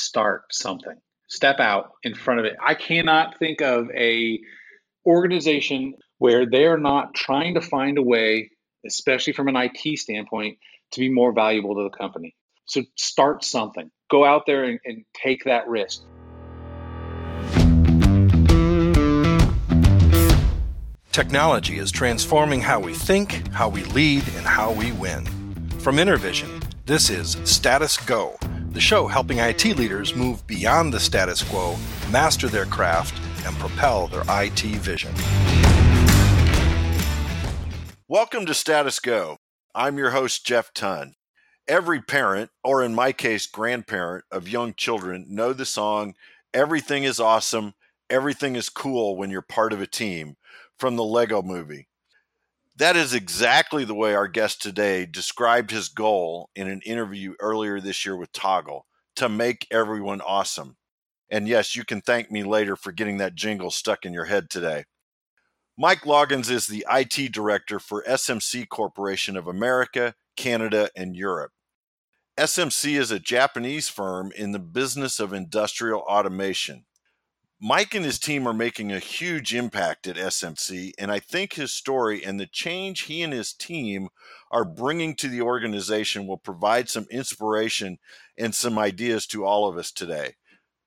start something, step out in front of it. I cannot think of an organization where they're not trying to find a way, especially from an IT standpoint, to be more valuable to the company. So start something, go out there and take that risk. Technology is transforming how we think, how we lead, and how we win. From Intervision, this is Status Go, the show helping IT leaders move beyond the status quo, master their craft, and propel their IT vision. Welcome to Status Go. I'm your host, Jeff Tunn. Every parent, or in my case, grandparent of young children, know the song, "Everything is Awesome, Everything is Cool When You're Part of a Team," from the Lego Movie. That is exactly the way our guest today described his goal in an interview earlier this year with Toggle, to make everyone awesome. And yes, you can thank me later for getting that jingle stuck in your head today. Mike Loggins is the IT director for SMC Corporation of America, Canada, and Europe. SMC is a Japanese firm in the business of industrial automation. Mike and his team are making a huge impact at SMC, and I think his story and the change he and his team are bringing to the organization will provide some inspiration and some ideas to all of us today.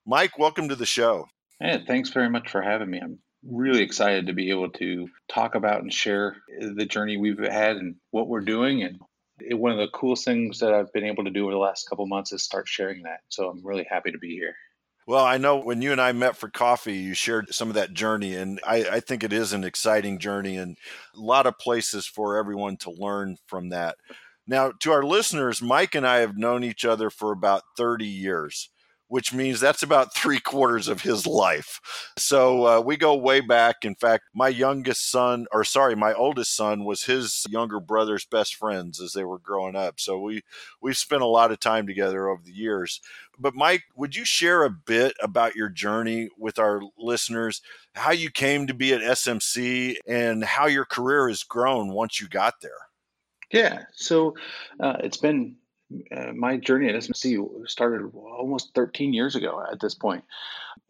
Mike, welcome to the show. Hey, thanks very much for having me. I'm really excited to be able to talk about and share the journey we've had and what we're doing. And one of the coolest things that I've been able to do over the last couple of months is start sharing that. So I'm really happy to be here. Well, I know when you and I met for coffee, you shared some of that journey, and I think it is an exciting journey and a lot of places for everyone to learn from that. Now, to our listeners, Mike and I have known each other for about 30 years, which means that's about 3/4 of his life. So we go way back. In fact, my oldest son was his younger brother's best friends as they were growing up. So we've spent a lot of time together over the years. But Mike, would you share a bit about your journey with our listeners, how you came to be at SMC and how your career has grown once you got there? Yeah, so it's been... my journey at SMC started almost 13 years ago at this point.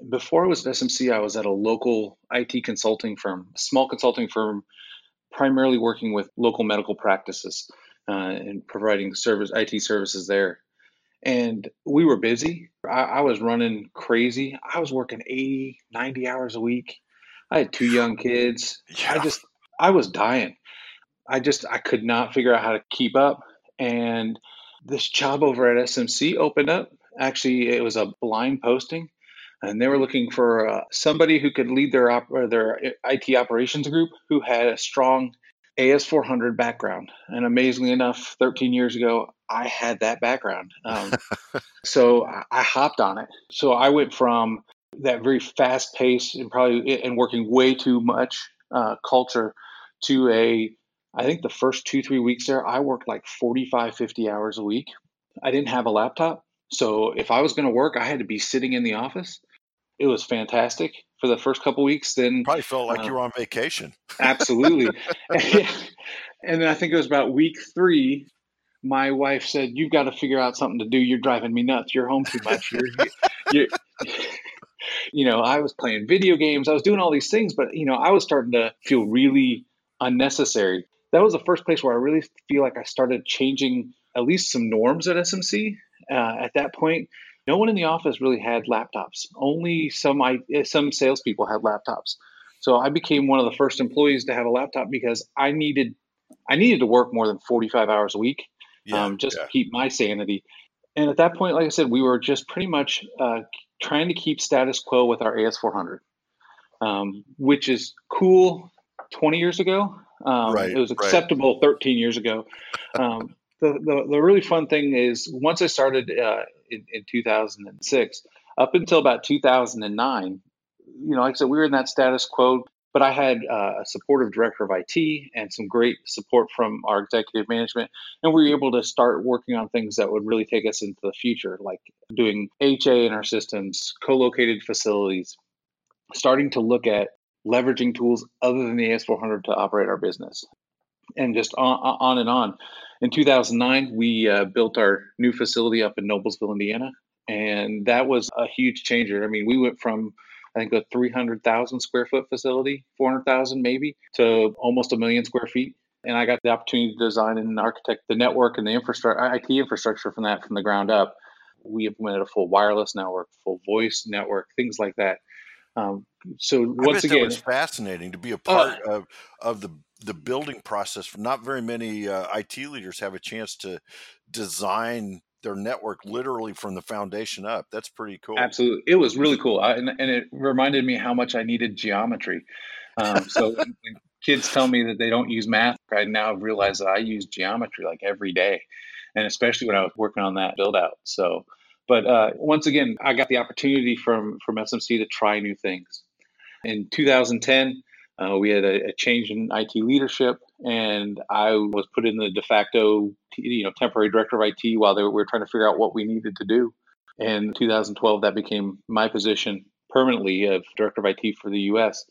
Before I was at SMC, I was at a local IT consulting firm, a small consulting firm, primarily working with local medical practices and providing IT services there. And we were busy. I was running crazy. I was working 80, 90 hours a week. I had 2 young kids. Yeah. I was dying. I could not figure out how to keep up. And this job over at SMC opened up. Actually, it was a blind posting, and they were looking for somebody who could lead their IT operations group who had a strong AS400 background. And amazingly enough, 13 years ago, I had that background. So I hopped on it. So I went from that very fast pace and working way too much culture to I think the first 2-3 weeks there, I worked like 45, 50 hours a week. I didn't have a laptop. So if I was going to work, I had to be sitting in the office. It was fantastic for the first couple of weeks. Then probably felt like you were on vacation. Absolutely. And then I think it was about week 3, my wife said, "You've got to figure out something to do. You're driving me nuts. You're home too much." I was playing video games. I was doing all these things, but I was starting to feel really unnecessary. That was the first place where I really feel like I started changing at least some norms at SMC. At that point, no one in the office really had laptops. Only some salespeople had laptops. So I became one of the first employees to have a laptop because I needed to work more than 45 hours a week to keep my sanity. And at that point, like I said, we were just pretty much trying to keep status quo with our AS400, which is cool 20 years ago. It was acceptable 13 years ago. The really fun thing is once I started in 2006, up until about 2009, like I said, we were in that status quo, but I had a supportive director of IT and some great support from our executive management. And we were able to start working on things that would really take us into the future, like doing HA in our systems, co-located facilities, starting to look at leveraging tools other than the AS400 to operate our business, and just on and on. In 2009, we built our new facility up in Noblesville, Indiana, And that was a huge changer. I mean, we went from, I think, a 300,000 square foot facility, 400,000 maybe, to almost 1 million square feet. And I got the opportunity to design and architect the network and the infrastructure, IT infrastructure from the ground up. We implemented a full wireless network, full voice network, things like that. So once again, it was fascinating to be a part of the building process. Not very many IT leaders have a chance to design their network literally from the foundation up. That's pretty cool. Absolutely. It was really cool. And it reminded me how much I needed geometry. So when kids tell me that they don't use math, I now realize that I use geometry like every day. And especially when I was working on that build out. So, but once again, I got the opportunity from SMC to try new things. In 2010, we had a change in IT leadership, and I was put in the de facto, temporary director of IT while we were trying to figure out what we needed to do. And in 2012, that became my position permanently of director of IT for the U.S.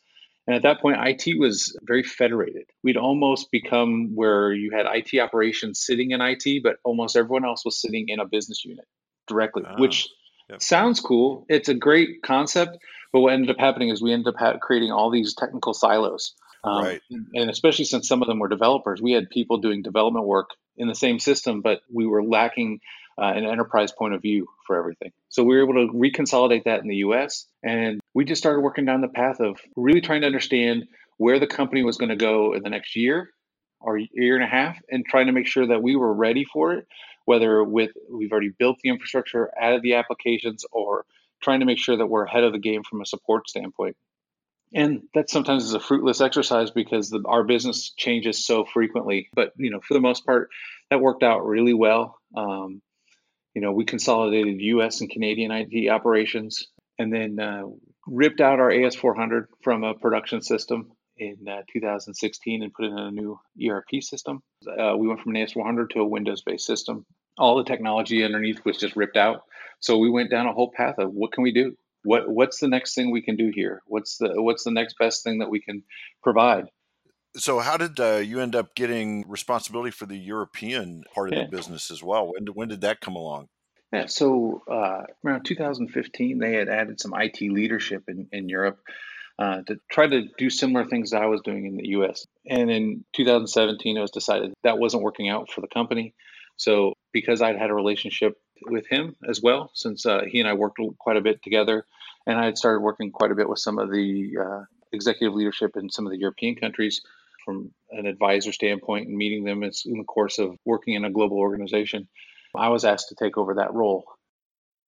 And at that point, IT was very federated. We'd almost become where you had IT operations sitting in IT, but almost everyone else was sitting in a business unit directly, which sounds cool. It's a great concept. But what ended up happening is we ended up creating all these technical silos. Right. And especially since some of them were developers, we had people doing development work in the same system, but we were lacking an enterprise point of view for everything. So we were able to reconsolidate that in the US. And we just started working down the path of really trying to understand where the company was going to go in the next year or year and a half, and trying to make sure that we were ready for it, whether we've already built the infrastructure, added the applications, or trying to make sure that we're ahead of the game from a support standpoint. And that sometimes is a fruitless exercise because our business changes so frequently. But, for the most part, that worked out really well. We consolidated U.S. and Canadian IT operations, and then ripped out our AS400 from a production system in 2016 and put in a new ERP system. We went from an AS400 to a Windows-based system. All the technology underneath was just ripped out. So we went down a whole path of what can we do? What's the next thing we can do here? What's the next best thing that we can provide? So how did you end up getting responsibility for the European part of the business as well? When did that come along? Yeah, so around 2015, they had added some IT leadership in Europe to try to do similar things that I was doing in the U.S. And in 2017, it was decided that wasn't working out for the company. So because I'd had a relationship with him as well, since he and I worked quite a bit together, and I had started working quite a bit with some of the executive leadership in some of the European countries from an advisor standpoint and meeting them in the course of working in a global organization, I was asked to take over that role.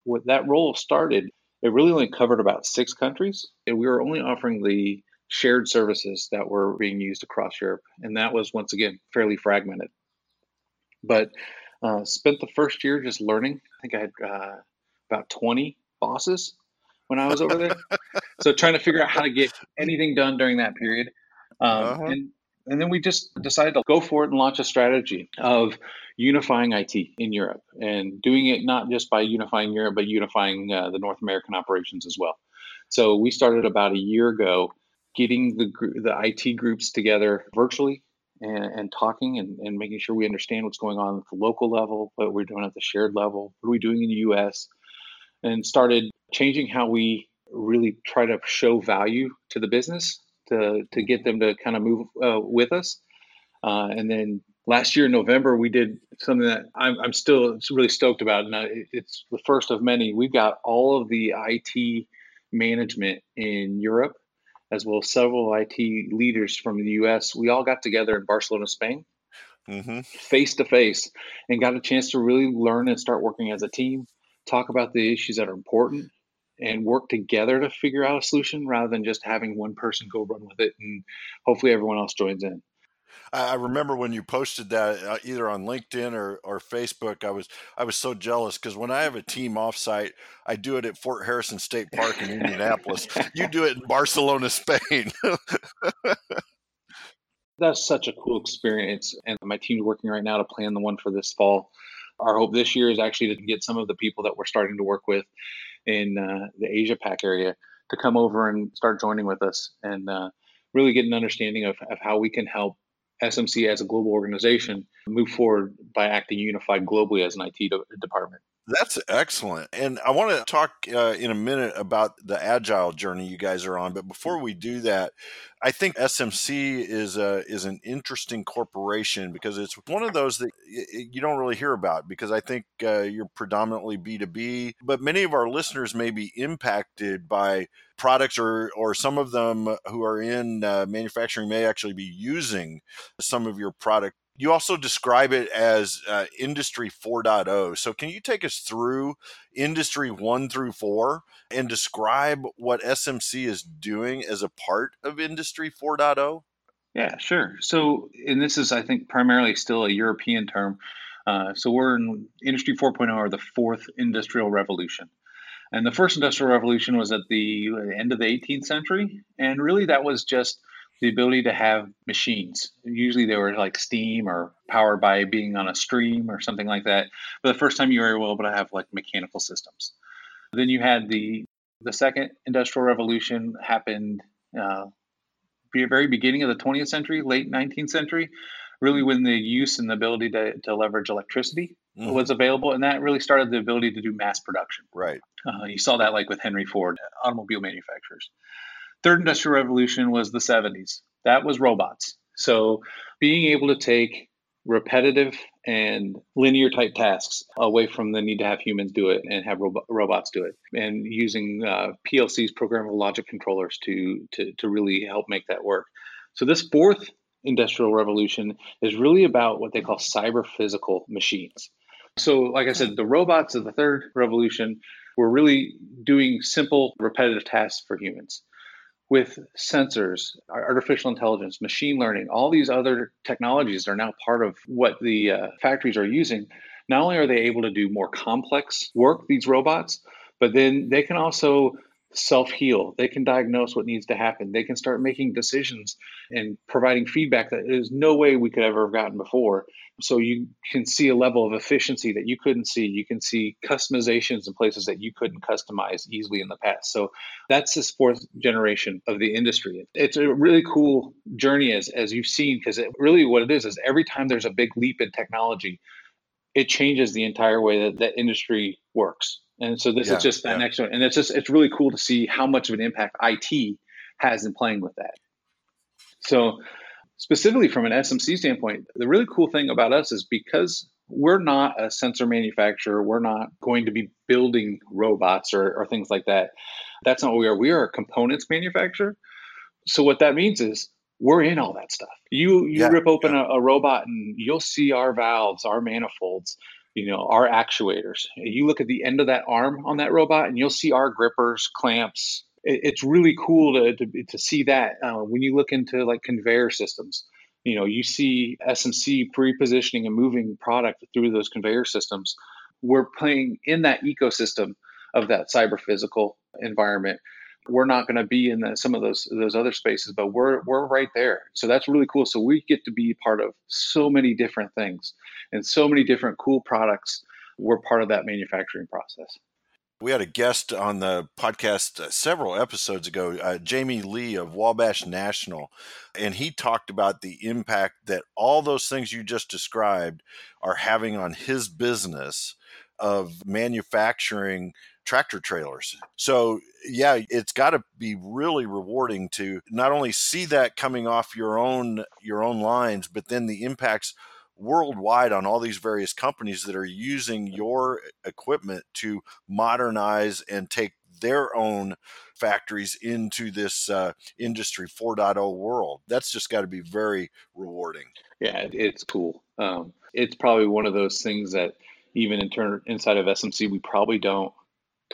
When that role started, it really only covered about 6 countries, and we were only offering the shared services that were being used across Europe, and that was, once again, fairly fragmented. But spent the first year just learning. I think I had about 20 bosses when I was over there. So trying to figure out how to get anything done during that period. And then we just decided to go for it and launch a strategy of unifying IT in Europe and doing it not just by unifying Europe, but unifying the North American operations as well. So we started about a year ago getting the IT groups together virtually and talking and making sure we understand what's going on at the local level, what we're doing at the shared level, what are we doing in the U.S., and started changing how we really try to show value to the business to get them to kind of move with us. And then last year in November, we did something that I'm still really stoked about, and it's the first of many. We've got all of the IT management in Europe, as well as several IT leaders from the U.S. We all got together in Barcelona, Spain, face to face, and got a chance to really learn and start working as a team, talk about the issues that are important, and work together to figure out a solution rather than just having one person go run with it and hopefully everyone else joins in. I remember when you posted that either on LinkedIn or Facebook, I was so jealous because when I have a team offsite, I do it at Fort Harrison State Park in Indianapolis. You do it in Barcelona, Spain. That's such a cool experience. And my team's working right now to plan the one for this fall. Our hope this year is actually to get some of the people that we're starting to work with in the Asia Pac area to come over and start joining with us and really get an understanding of how we can help SMC as a global organization move forward by acting unified globally as an IT department. That's excellent. And I want to talk in a minute about the agile journey you guys are on. But before we do that, I think SMC is an interesting corporation because it's one of those that you don't really hear about, because I think you're predominantly B2B. But many of our listeners may be impacted by products or some of them who are in manufacturing may actually be using some of your product. You also describe it as Industry 4.0. So can you take us through Industry 1 through 4 and describe what SMC is doing as a part of Industry 4.0? Yeah, sure. So, and this is, I think, primarily still a European term. So we're in Industry 4.0, or the fourth industrial revolution. And the first industrial revolution was at the end of the 18th century. And really that was just the ability to have machines. Usually they were like steam or powered by being on a stream or something like that. But the first time you were able to have like mechanical systems. Then you had the second industrial revolution happened the very beginning of the 20th century, late 19th century, really when the use and the ability to leverage electricity was available. And that really started the ability to do mass production. Right. You saw that like with Henry Ford, automobile manufacturers. Third industrial revolution was the 70s. That was robots. So being able to take repetitive and linear type tasks away from the need to have humans do it and have robots do it, and using PLCs, programmable logic controllers, to really help make that work. So this fourth industrial revolution is really about what they call cyber physical machines. So like I said, the robots of the third revolution were really doing simple repetitive tasks for humans. With sensors, artificial intelligence, machine learning, all these other technologies are now part of what the factories are using. Not only are they able to do more complex work, these robots, but then they can also self-heal. They can diagnose what needs to happen. They can start making decisions and providing feedback that there's no way we could ever have gotten before. So you can see a level of efficiency that you couldn't see. You can see customizations in places that you couldn't customize easily in the past. So that's this fourth generation of the industry. It's a really cool journey, as you've seen, because it really what it is every time there's a big leap in technology, it changes the entire way that industry works. And so this is just that next one. And it's really cool to see how much of an impact IT has in playing with that. So specifically from an SMC standpoint, the really cool thing about us is because we're not a sensor manufacturer, we're not going to be building robots or things like that. That's not what we are. We are a components manufacturer. So what that means is we're in all that stuff. You rip open a robot and you'll see our valves, our manifolds, our actuators. You look at the end of that arm on that robot and you'll see our grippers, clamps. It's really cool to see that when you look into like conveyor systems, you see SMC pre-positioning and moving product through those conveyor systems. We're playing in that ecosystem of that cyber physical environment. We're not going to be in some of those other spaces, but we're right there. So that's really cool. So we get to be part of so many different things and so many different cool products. We're part of that manufacturing process. We had a guest on the podcast several episodes ago, Jamie Lee of Wabash National, and he talked about the impact that all those things you just described are having on his business of manufacturing tractor trailers. So yeah, it's got to be really rewarding to not only see that coming off your own lines, but then the impacts worldwide on all these various companies that are using your equipment to modernize and take their own factories into this Industry 4.0 world. That's just got to be very rewarding. Yeah, it's cool. It's probably one of those things that even inside of SMC, we probably don't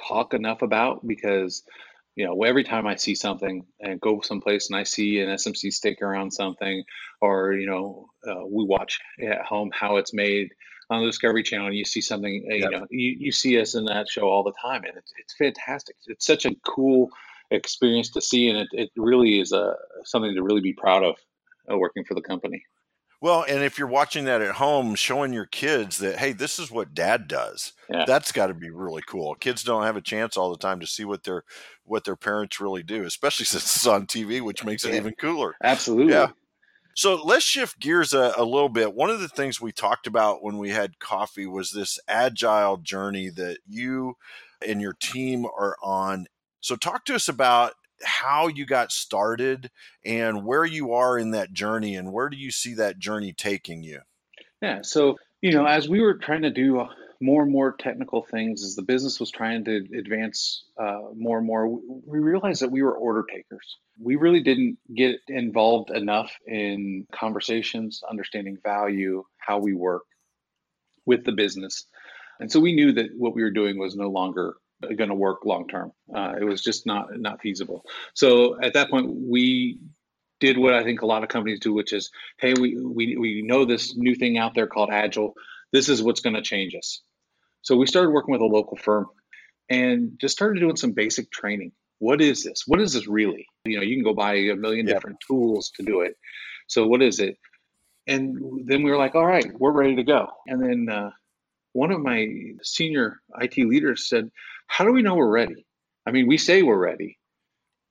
talk enough about, because every time I see something and go someplace and I see an SMC sticker on something, or, we watch at home how it's made on the Discovery Channel, and you see something, you see us in that show all the time, and it's fantastic. It's such a cool experience to see, and it really is something to really be proud of working for the company. Well, and if you're watching that at home, showing your kids that, hey, this is what dad does. Yeah. That's got to be really cool. Kids don't have a chance all the time to see what their parents really do, especially since it's on TV, which makes it even cooler. Absolutely. Yeah. So let's shift gears a little bit. One of the things we talked about when we had coffee was this agile journey that you and your team are on. So talk to us about how you got started and where you are in that journey, and where do you see that journey taking you? Yeah. So, you know, as we were trying to do more and more technical things, as the business was trying to advance more and more, we realized that we were order takers. We really didn't get involved enough in conversations, understanding value, how we work with the business. And so we knew that what we were doing was no longer going to work long-term. It was just not feasible. So at that point, we did what I think a lot of companies do, which is, hey, we know this new thing out there called Agile. This is what's going to change us. So we started working with a local firm and just started doing some basic training. What is this? What is this really? You know, you can go buy a million different tools to do it. So what is it? And then we were like, all right, we're ready to go. And then one of my senior IT leaders said, how do we know we're ready? I mean, we say we're ready,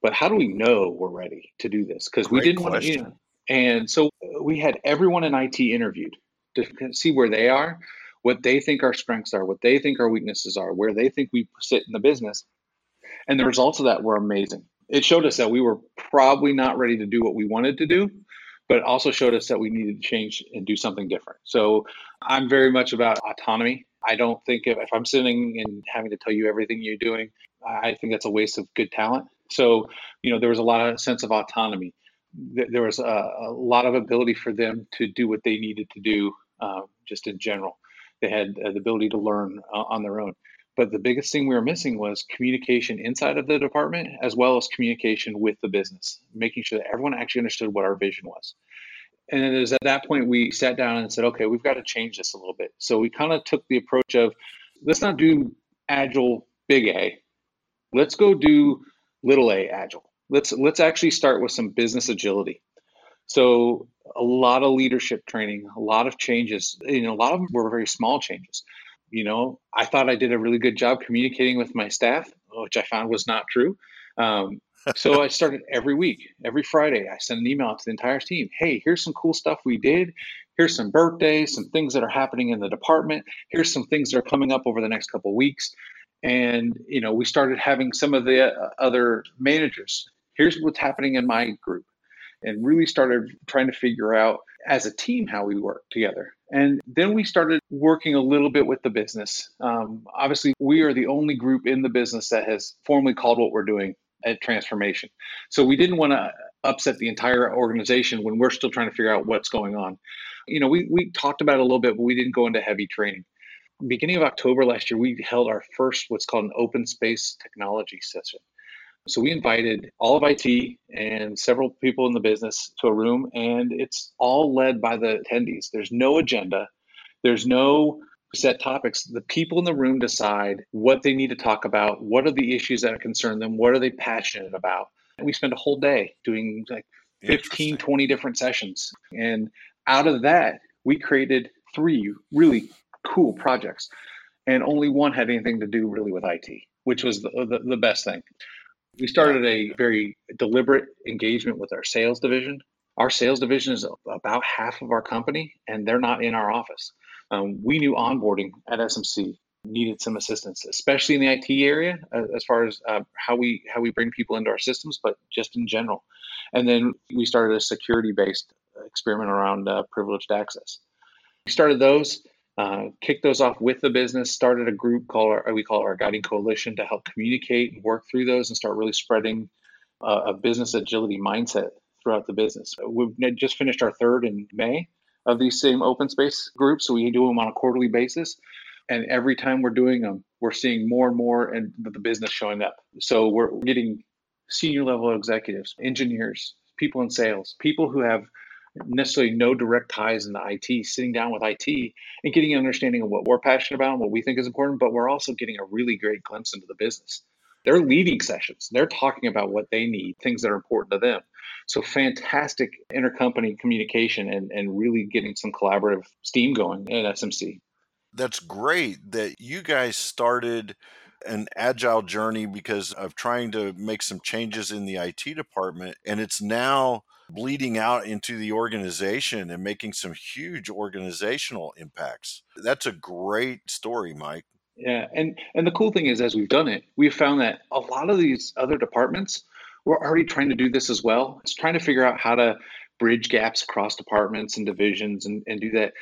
but how do we know we're ready to do this? Because we didn't want to, you know. And so we had everyone in IT interviewed to see where they are, what they think our strengths are, what they think our weaknesses are, where they think we sit in the business. And the results of that were amazing. It showed us that we were probably not ready to do what we wanted to do, but also showed us that we needed to change and do something different. So I'm very much about autonomy. I don't think if I'm sitting and having to tell you everything you're doing, I think that's a waste of good talent. So, you know, there was a lot of sense of autonomy. There was a lot of ability for them to do what they needed to do. Just in general, they had the ability to learn on their own. But the biggest thing we were missing was communication inside of the department, as well as communication with the business, making sure that everyone actually understood what our vision was. And it was at that point we sat down and said, okay, we've got to change this a little bit. So we kind of took the approach of, let's not do Agile big A. Let's go do little a Agile. Let's actually start with some business agility. So a lot of leadership training, a lot of changes, you know, a lot of them were very small changes. You know, I thought I did a really good job communicating with my staff, which I found was not true. So I started every week, every Friday, I sent an email to the entire team. Hey, here's some cool stuff we did. Here's some birthdays, some things that are happening in the department. Here's some things that are coming up over the next couple of weeks. And, you know, we started having some of the other managers. Here's what's happening in my group. And really started trying to figure out as a team how we work together. And then we started working a little bit with the business. Obviously, we are the only group in the business that has formally called what we're doing a transformation. So we didn't want to upset the entire organization when we're still trying to figure out what's going on. You know, we talked about it a little bit, but we didn't go into heavy training. Beginning of October last year, we held our first what's called an open space technology session. So we invited all of IT and several people in the business to a room, and it's all led by the attendees. There's no agenda. There's no set topics. The people in the room decide what they need to talk about. What are the issues that concern them? What are they passionate about? And we spent a whole day doing like 15, 20 different sessions. And out of that, we created 3 really cool projects. And only one had anything to do really with IT, which was the best thing. We started a very deliberate engagement with our sales division. Our sales division is about half of our company, and they're not in our office. We knew onboarding at SMC needed some assistance, especially in the IT area, as far as how we bring people into our systems, but just in general. And then we started a security-based experiment around privileged access. We started those. Kicked those off with the business, started a group we call our Guiding Coalition to help communicate and work through those and start really spreading a business agility mindset throughout the business. We've just finished our 3rd in May of these same open space groups. So we do them on a quarterly basis. And every time we're doing them, we're seeing more and more and the business showing up. So we're getting senior level executives, engineers, people in sales, people who have necessarily no direct ties in the IT, sitting down with IT and getting an understanding of what we're passionate about and what we think is important, but we're also getting a really great glimpse into the business. They're leading sessions. They're talking about what they need, things that are important to them. So fantastic intercompany communication and really getting some collaborative steam going at SMC. That's great that you guys started an agile journey because of trying to make some changes in the IT department, and it's now bleeding out into the organization and making some huge organizational impacts. That's a great story, Mike. Yeah. And the cool thing is, as we've done it, we've found that a lot of these other departments were already trying to do this as well. It's trying to figure out how to bridge gaps across departments and divisions and do that.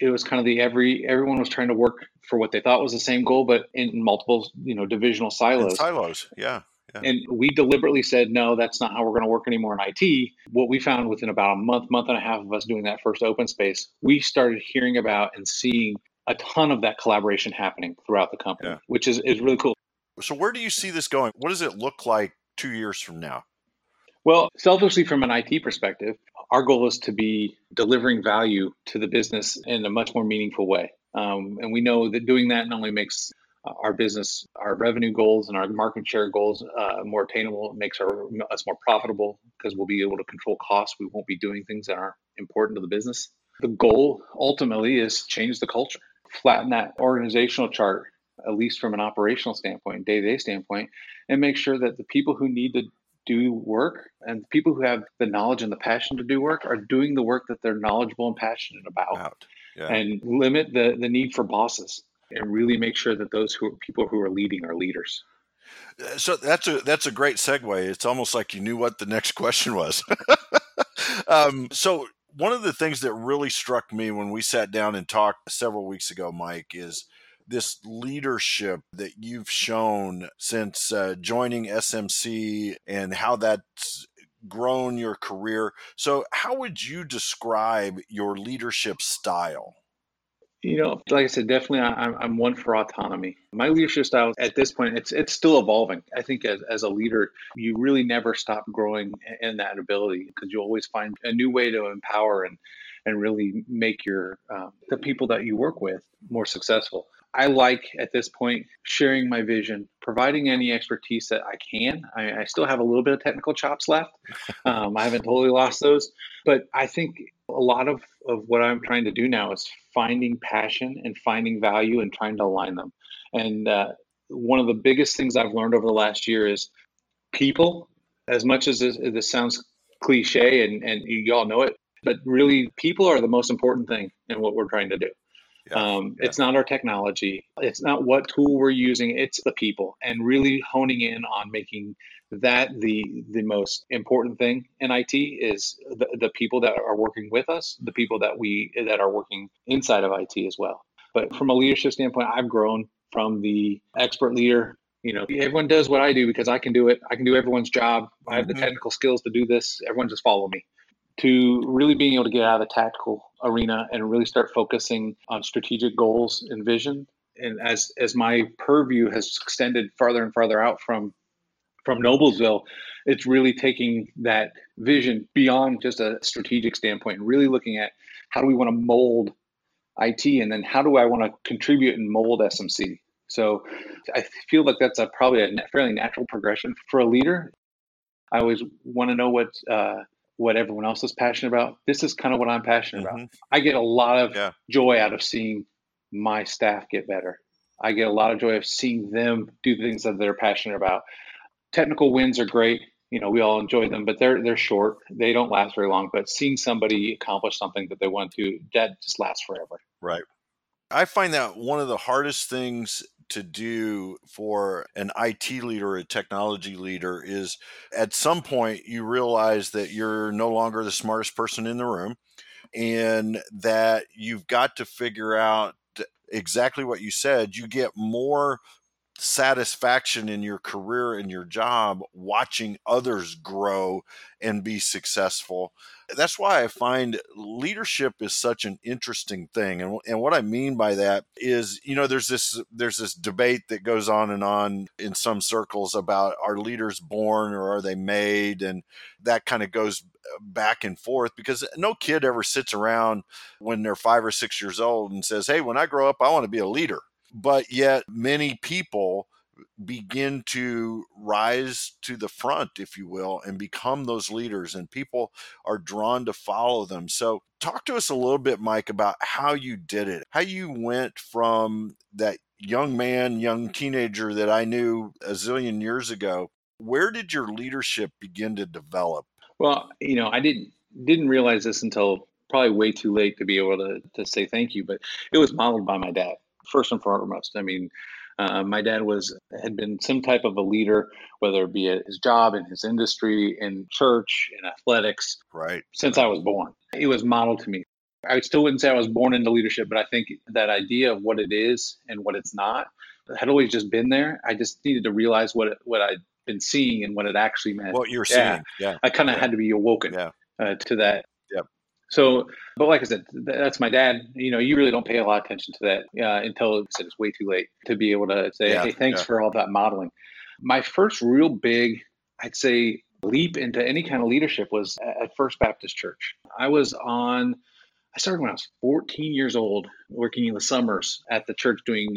It was kind of everyone was trying to work for what they thought was the same goal, but in multiple, divisional silos. Yeah. And we deliberately said, no, that's not how we're going to work anymore in IT. What we found within about a month and a half of us doing that first open space, we started hearing about and seeing a ton of that collaboration happening throughout the company, which is really cool. So where do you see this going? What does it look like 2 years from now? Well, selfishly, from an IT perspective, our goal is to be delivering value to the business in a much more meaningful way. And we know that doing that not only makes our business, our revenue goals and our market share goals more attainable, it makes us more profitable because we'll be able to control costs. We won't be doing things that aren't important to the business. The goal ultimately is change the culture, flatten that organizational chart, at least from an operational standpoint, day-to-day standpoint, and make sure that the people who need to do work and people who have the knowledge and the passion to do work are doing the work that they're knowledgeable and passionate about. Yeah. And limit the need for bosses and really make sure that those people who are leading are leaders. So that's a great segue. It's almost like you knew what the next question was. So one of the things that really struck me when we sat down and talked several weeks ago, Mike, is this leadership that you've shown since joining SMC and how that's grown your career. So how would you describe your leadership style? Like I said, definitely I'm one for autonomy. My leadership style at this point, it's still evolving. I think as a leader, you really never stop growing in that ability because you always find a new way to empower and really make your the people that you work with more successful. I like, at this point, sharing my vision, providing any expertise that I can. I still have a little bit of technical chops left. I haven't totally lost those. But I think a lot of what I'm trying to do now is finding passion and finding value and trying to align them. And one of the biggest things I've learned over the last year is people, as much as this sounds cliche and you all know it, but really people are the most important thing in what we're trying to do. It's not our technology. It's not what tool we're using. It's the people, and really honing in on making that the most important thing in IT is the people that are working with us, the people that are working inside of IT as well. But from a leadership standpoint, I've grown from the expert leader. Everyone does what I do because I can do it. I can do everyone's job. I have the technical skills to do this. Everyone just follow me. To really being able to get out of the tactical arena and really start focusing on strategic goals and vision. And as my purview has extended farther and farther out from Noblesville, it's really taking that vision beyond just a strategic standpoint and really looking at how do we want to mold IT and then how do I want to contribute and mold SMC. So I feel like that's probably a fairly natural progression for a leader. I always want to know what everyone else is passionate about. This is kind of what I'm passionate about. I get a lot of joy out of seeing my staff get better. I get a lot of joy of seeing them do things that they're passionate about. Technical wins are great. We all enjoy them, but they're short. They don't last very long, but seeing somebody accomplish something that they want to, that just lasts forever. Right. I find that one of the hardest things to do for an IT leader, a technology leader, is at some point you realize that you're no longer the smartest person in the room and that you've got to figure out exactly what you said. You get more satisfaction in your career and your job watching others grow and be successful. That's why I find leadership is such an interesting thing. And what I mean by that is, there's this debate that goes on in some circles about are leaders born or are they made? And that kind of goes back and forth because no kid ever sits around when they're 5 or 6 years old and says, hey, when I grow up, I want to be a leader. But yet many people begin to rise to the front, if you will, and become those leaders, and people are drawn to follow them. So talk to us a little bit, Mike, about how you did it, how you went from that young teenager that I knew a zillion years ago. Where did your leadership begin to develop? Well, you know, I didn't realize this until probably way too late to be able to say thank you, but it was modeled by my dad, first and foremost. I mean, my dad had been some type of a leader, whether it be at his job, in his industry, in church, in athletics, right, since I was born. It was modeled to me. I still wouldn't say I was born into leadership, but I think that idea of what it is and what it's not had always just been there. I just needed to realize what I'd been seeing and what it actually meant. What you're seeing. Yeah. I kind of had to be awoken to that. Yep. So, but like I said, that's my dad. You know, you really don't pay a lot of attention to that until it's way too late to be able to say, hey, thanks for all that modeling. My first real big, I'd say, leap into any kind of leadership was at First Baptist Church. I started when I was 14 years old, working in the summers at the church doing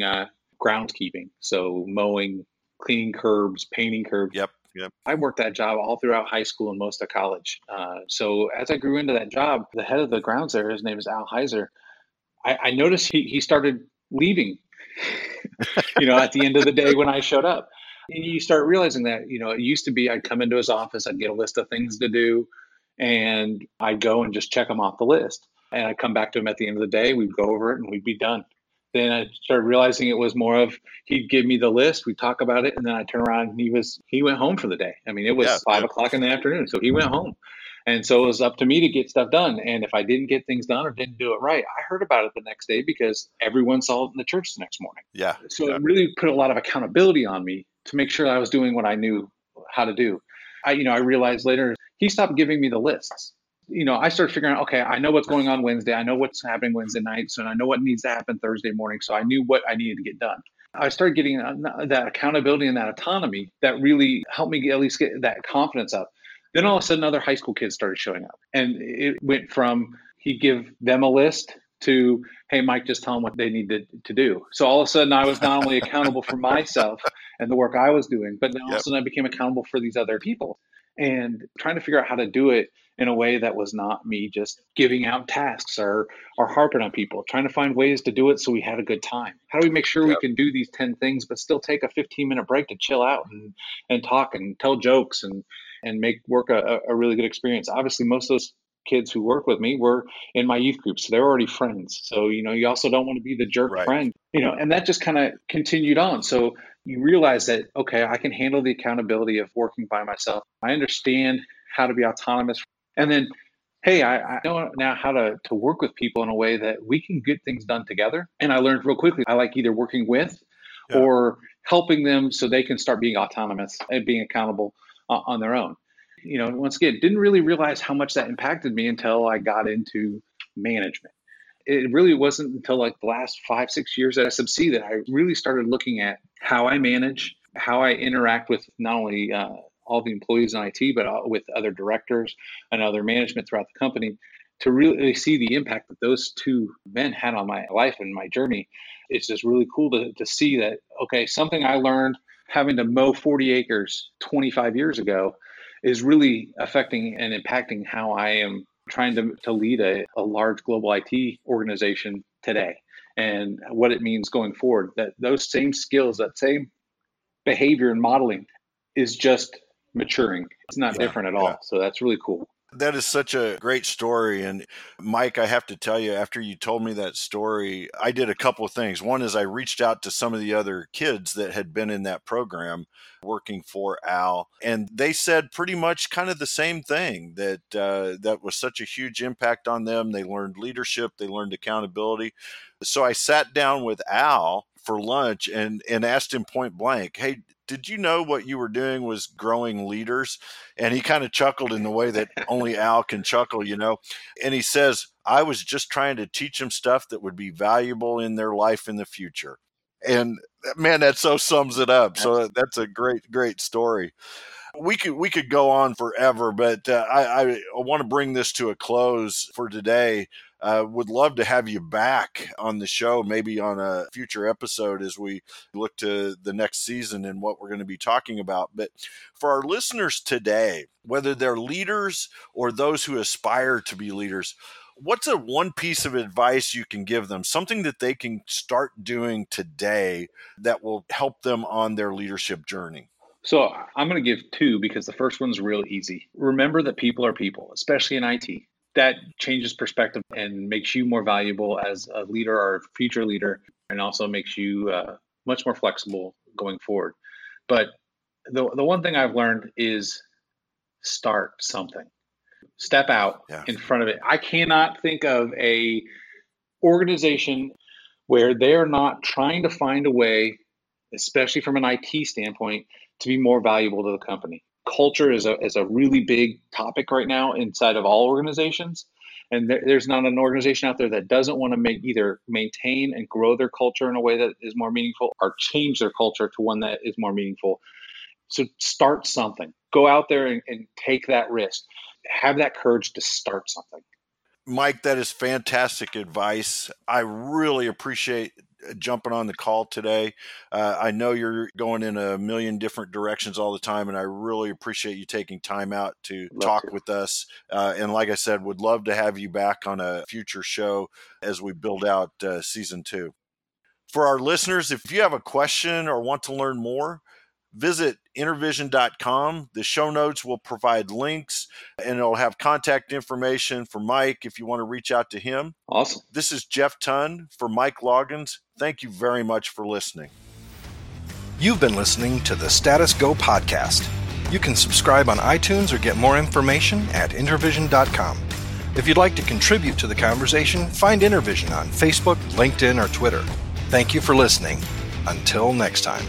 groundskeeping. So mowing, cleaning curbs, painting curbs. Yep. I worked that job all throughout high school and most of college. So as I grew into that job, the head of the grounds there, his name is Al Heiser, I noticed he started leaving, you know, at the end of the day when I showed up. And you start realizing that, you know, it used to be I'd come into his office, I'd get a list of things to do, and I'd go and just check them off the list. And I'd come back to him at the end of the day, we'd go over it and we'd be done. Then I started realizing it was more of, he'd give me the list, we'd talk about it, and then I'd turn around and he went home for the day. I mean, it was 5 o'clock in the afternoon, so he went home. And so it was up to me to get stuff done. And if I didn't get things done or didn't do it right, I heard about it the next day because everyone saw it in the church the next morning. Yeah. So it really put a lot of accountability on me to make sure I was doing what I knew how to do. I realized later, he stopped giving me the lists. You know, I started figuring out, okay, I know what's going on Wednesday. I know what's happening Wednesday night. So I know what needs to happen Thursday morning. So I knew what I needed to get done. I started getting that accountability and that autonomy that really helped me at least get that confidence up. Then all of a sudden, other high school kids started showing up. And it went from he'd give them a list to, hey, Mike, just tell them what they need to do. So all of a sudden, I was not only accountable for myself and the work I was doing, but then all of a sudden, I became accountable for these other people. And trying to figure out how to do it in a way that was not me just giving out tasks or harping on people, trying to find ways to do it so we had a good time. How do we make sure we can do these 10 things, but still take a 15-minute break to chill out and talk and tell jokes and make work a really good experience? Obviously, most of those kids who work with me were in my youth group, so they're already friends. So, you know, you also don't want to be the jerk friend, you know, and that just kind of continued on. So you realize that, okay, I can handle the accountability of working by myself. I understand how to be autonomous. And then, hey, I know now how to work with people in a way that we can get things done together. And I learned real quickly, I like either working with or helping them so they can start being autonomous and being accountable on their own. You know, once again, didn't really realize how much that impacted me until I got into management. It really wasn't until like the last 5-6 years at SMC that I really started looking at how I manage, how I interact with not only all the employees in IT, but with other directors and other management throughout the company, to really see the impact that those two men had on my life and my journey. It's just really cool to see that, okay, something I learned having to mow 40 acres 25 years ago is really affecting and impacting how I am trying to lead a large global IT organization today and what it means going forward. That those same skills, that same behavior and modeling is just maturing. It's not different at all. Yeah. So that's really cool. That is such a great story. And Mike, I have to tell you, after you told me that story, I did a couple of things. One is I reached out to some of the other kids that had been in that program working for Al, and they said pretty much kind of the same thing, that that was such a huge impact on them. They learned leadership, they learned accountability. So I sat down with Al for lunch and asked him point blank, hey, did you know what you were doing was growing leaders? And he kind of chuckled in the way that only Al can chuckle, you know. And he says, I was just trying to teach them stuff that would be valuable in their life in the future. And man, that so sums it up. So that's a great, great story. We could go on forever, but I want to bring this to a close for today. Would love to have you back on the show, maybe on a future episode as we look to the next season and what we're going to be talking about. But for our listeners today, whether they're leaders or those who aspire to be leaders, what's a one piece of advice you can give them, something that they can start doing today that will help them on their leadership journey? So I'm going to give two because the first one's real easy. Remember that people are people, especially in IT. That changes perspective and makes you more valuable as a leader or a future leader, and also makes you much more flexible going forward. But the one thing I've learned is start something. Step out in front of it. I cannot think of a organization where they're not trying to find a way, especially from an IT standpoint, to be more valuable to the company. Culture is a really big topic right now inside of all organizations. And there's not an organization out there that doesn't want to maintain and grow their culture in a way that is more meaningful, or change their culture to one that is more meaningful. So start something. Go out there and take that risk. Have that courage to start something. Mike, that is fantastic advice. I really appreciate jumping on the call today. I know you're going in a million different directions all the time, and I really appreciate you taking time out to talk with us. And like I said, would love to have you back on a future show as we build out season 2. For our listeners, if you have a question or want to learn more, visit intervision.com. The show notes will provide links, and it'll have contact information for Mike if you want to reach out to him. Awesome. This is Jeff Tunn for Mike Loggins. Thank you very much for listening. You've been listening to the Status Go podcast. You can subscribe on iTunes or get more information at intervision.com. If you'd like to contribute to the conversation, find Intervision on Facebook, LinkedIn, or Twitter. Thank you for listening. Until next time.